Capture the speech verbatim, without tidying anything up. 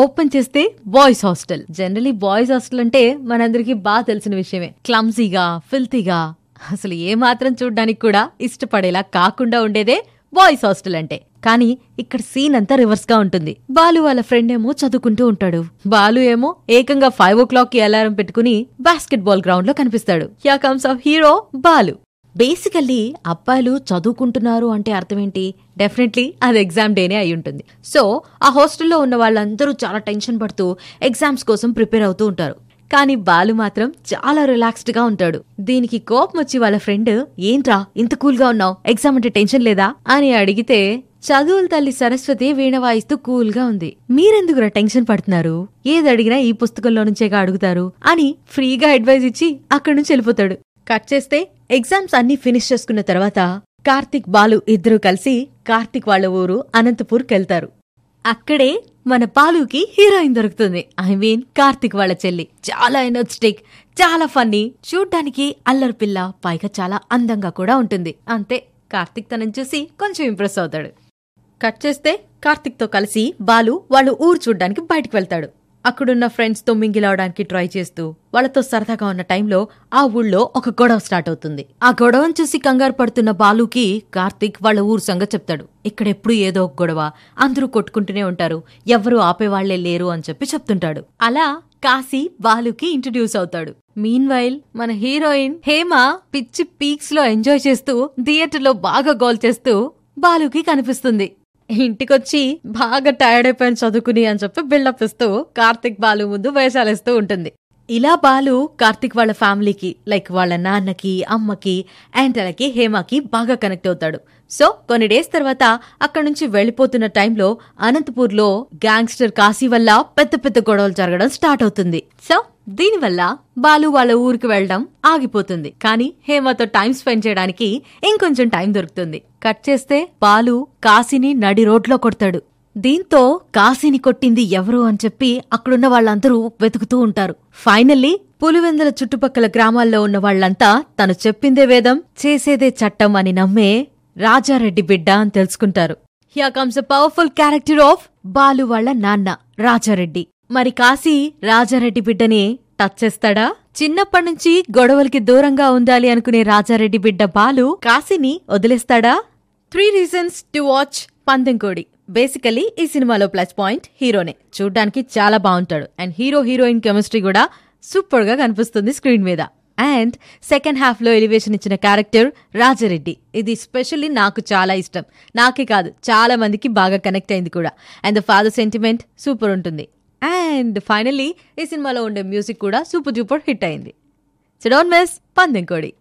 Open చేస్తే boys hostel. Generally boys hostel అంటే మనందరికీ బాగా తెలిసిన విషయమే. క్లమ్సీగా, ఫిల్తీగా, అసలు ఏమాత్రం చూడ్డానికి కూడా ఇష్టపడేలా కాకుండా ఉండేదే బాయ్స్ హాస్టల్ అంటే. కానీ ఇక్కడ సీన్ అంతా రివర్స్ గా ఉంటుంది. బాలు వాళ్ళ ఫ్రెండ్ ఏమో చదువుకుంటూ ఉంటాడు. బాలు ఏమో ఏకంగా ఫైవ్ ఓ క్లాక్ కి అలారం పెట్టుకుని బాస్కెట్ బాల్ గ్రౌండ్ లో కనిపిస్తాడు. Yeah comes of hero Balu. Basically అబ్బాయిలు చదువుకుంటున్నారు అంటే అర్థమేంటి? డెఫినెట్లీ అది ఎగ్జామ్ డేనే అయి ఉంటుంది. సో ఆ హాస్టల్లో ఉన్న వాళ్ళందరూ చాలా టెన్షన్ పడుతూ ఎగ్జామ్స్ కోసం ప్రిపేర్ అవుతూ ఉంటారు. కానీ బాలు మాత్రం చాలా రిలాక్స్డ్గా ఉంటాడు. దీనికి కోపం వచ్చి వాళ్ళ ఫ్రెండ్, ఏంట్రా ఇంత కూల్గా ఉన్నావు, ఎగ్జామ్ అంటే టెన్షన్ లేదా అని అడిగితే, చదువుల తల్లి సరస్వతి వీణ వాయిస్తూ కూల్గా ఉంది, మీరెందుకురా టెన్షన్ పడుతున్నారు, ఏదడిగినా ఈ పుస్తకంలో నుంచేగా అడుగుతారు అని ఫ్రీగా అడ్వైజ్ ఇచ్చి అక్కడి నుంచి వెళ్ళిపోతాడు. కట్ చేస్తే ఎగ్జామ్స్ అన్నీ ఫినిష్ చేసుకున్న తర్వాత కార్తిక్, బాలు ఇద్దరూ కలిసి కార్తిక్ వాళ్ల ఊరు అనంతపూర్కెళ్తారు. అక్కడే మన బాలుకి హీరోయిన్ దొరుకుతుంది. ఐ మీన్ కార్తిక్ వాళ్ల చెల్లి. చాలా ఎనర్జెటిక్, చాలా ఫన్నీ, చూడ్డానికి అల్లరి పిల్ల, పైగా చాలా అందంగా కూడా ఉంటుంది. అంతే, కార్తిక్ తనని చూసి కొంచెం ఇంప్రెస్ అవుతాడు. కట్ చేస్తే కార్తిక్ తో కలిసి బాలు వాళ్ళు ఊరు చూడ్డానికి బయటకు వెళ్తాడు. అక్కడున్న ఫ్రెండ్స్ తో మింగిలవడానికి ట్రై చేస్తూ వాళ్లతో సరదాగా ఉన్న టైంలో ఆ ఊళ్ళో ఒక గొడవ స్టార్ట్ అవుతుంది. ఆ గొడవను చూసి కంగారు పడుతున్న బాలుకి కార్తిక్ వాళ్ల ఊరు సంగతి చెప్తాడు. ఇక్కడెప్పుడు ఏదో ఒక గొడవ, అందరూ కొట్టుకుంటూనే ఉంటారు, ఎవరూ ఆపేవాళ్లే లేరు అని చెప్పి చెప్తుంటాడు. అలా కాశీ బాలుకి ఇంట్రడ్యూస్ అవుతాడు. మీన్ వైల్ మన హీరోయిన్ హేమ పిచ్చి పీక్స్ లో ఎంజాయ్ చేస్తూ థియేటర్ లో బాగా గోల్ చేస్తూ బాలుకి కనిపిస్తుంది. ఇంటికొచ్చి బాగా టైర్డ్ అయిపోయిన చదువుకుని అని చెప్పి బిల్డప్ ఇస్తూ కార్తిక్ బాలు ముందు వేషాలేస్తూ ఉంటుంది. ఇలా బాలు కార్తిక్ వాళ్ళ ఫ్యామిలీకి, లైక్ వాళ్ళ నాన్నకి, అమ్మకి, యాంటలకి, హేమకి బాగా కనెక్ట్ అవుతాడు. సో కొన్ని డేస్ తర్వాత అక్కడి నుంచి వెళ్లిపోతున్న టైంలో అనంతపూర్లో గ్యాంగ్స్టర్ కాశీ వల్ల పెద్ద పెద్ద గొడవలు జరగడం స్టార్ట్ అవుతుంది. సో దీనివల్ల బాలు వాళ్ళ ఊరికి వెళ్లడం ఆగిపోతుంది. కానీ హేమతో టైం స్పెండ్ చేయడానికి ఇంకొంచెం టైం దొరుకుతుంది. కట్ చేస్తే బాలు కాశీని నడి రోడ్లో కొడతాడు. దీంతో కాశీని కొట్టింది ఎవరు అని చెప్పి అక్కడున్న వాళ్ళందరూ వెతుకుతూ ఉంటారు. ఫైనల్లీ పులివెందుల చుట్టుపక్కల గ్రామాల్లో ఉన్న వాళ్లంతా తను చెప్పిందే వేదం, చేసేదే చట్టం అని నమ్మే రాజారెడ్డి బిడ్డ అని తెలుసుకుంటారు. Here comes a powerful character of Balu వాళ్ళ నాన్న రాజారెడ్డి. మరి కాశీ రాజారెడ్డి బిడ్డని టచ్ చేస్తాడా? చిన్నప్పటి నుంచి గొడవలకి దూరంగా ఉండాలి అనుకునే రాజారెడ్డి బిడ్డ బాలు కాశీని వదిలేస్తాడా? Three reasons to watch Pandem Kodi. Basically ఈ సినిమాలో ప్లస్ పాయింట్ హీరోనే. చూడ్డానికి చాలా బాగుంటాడు అండ్ హీరో హీరోయిన్ కెమిస్ట్రీ కూడా సూపర్ గా కనిపిస్తుంది స్క్రీన్ మీద. అండ్ సెకండ్ హాఫ్ లో ఎలివేషన్ ఇచ్చిన క్యారెక్టర్ రాజారెడ్డి, ఇది స్పెషల్లీ నాకు చాలా ఇష్టం. నాకే కాదు, చాలా మందికి బాగా కనెక్ట్ అయింది కూడా. And the father sentiment super ఉంటుంది. అండ్ ఫైనలీ ఈ సినిమాలో ఉండే మ్యూజిక్ కూడా సూపర్ డూపర్ హిట్ అయింది. సో డోంట్ మిస్ పందెం కోడి.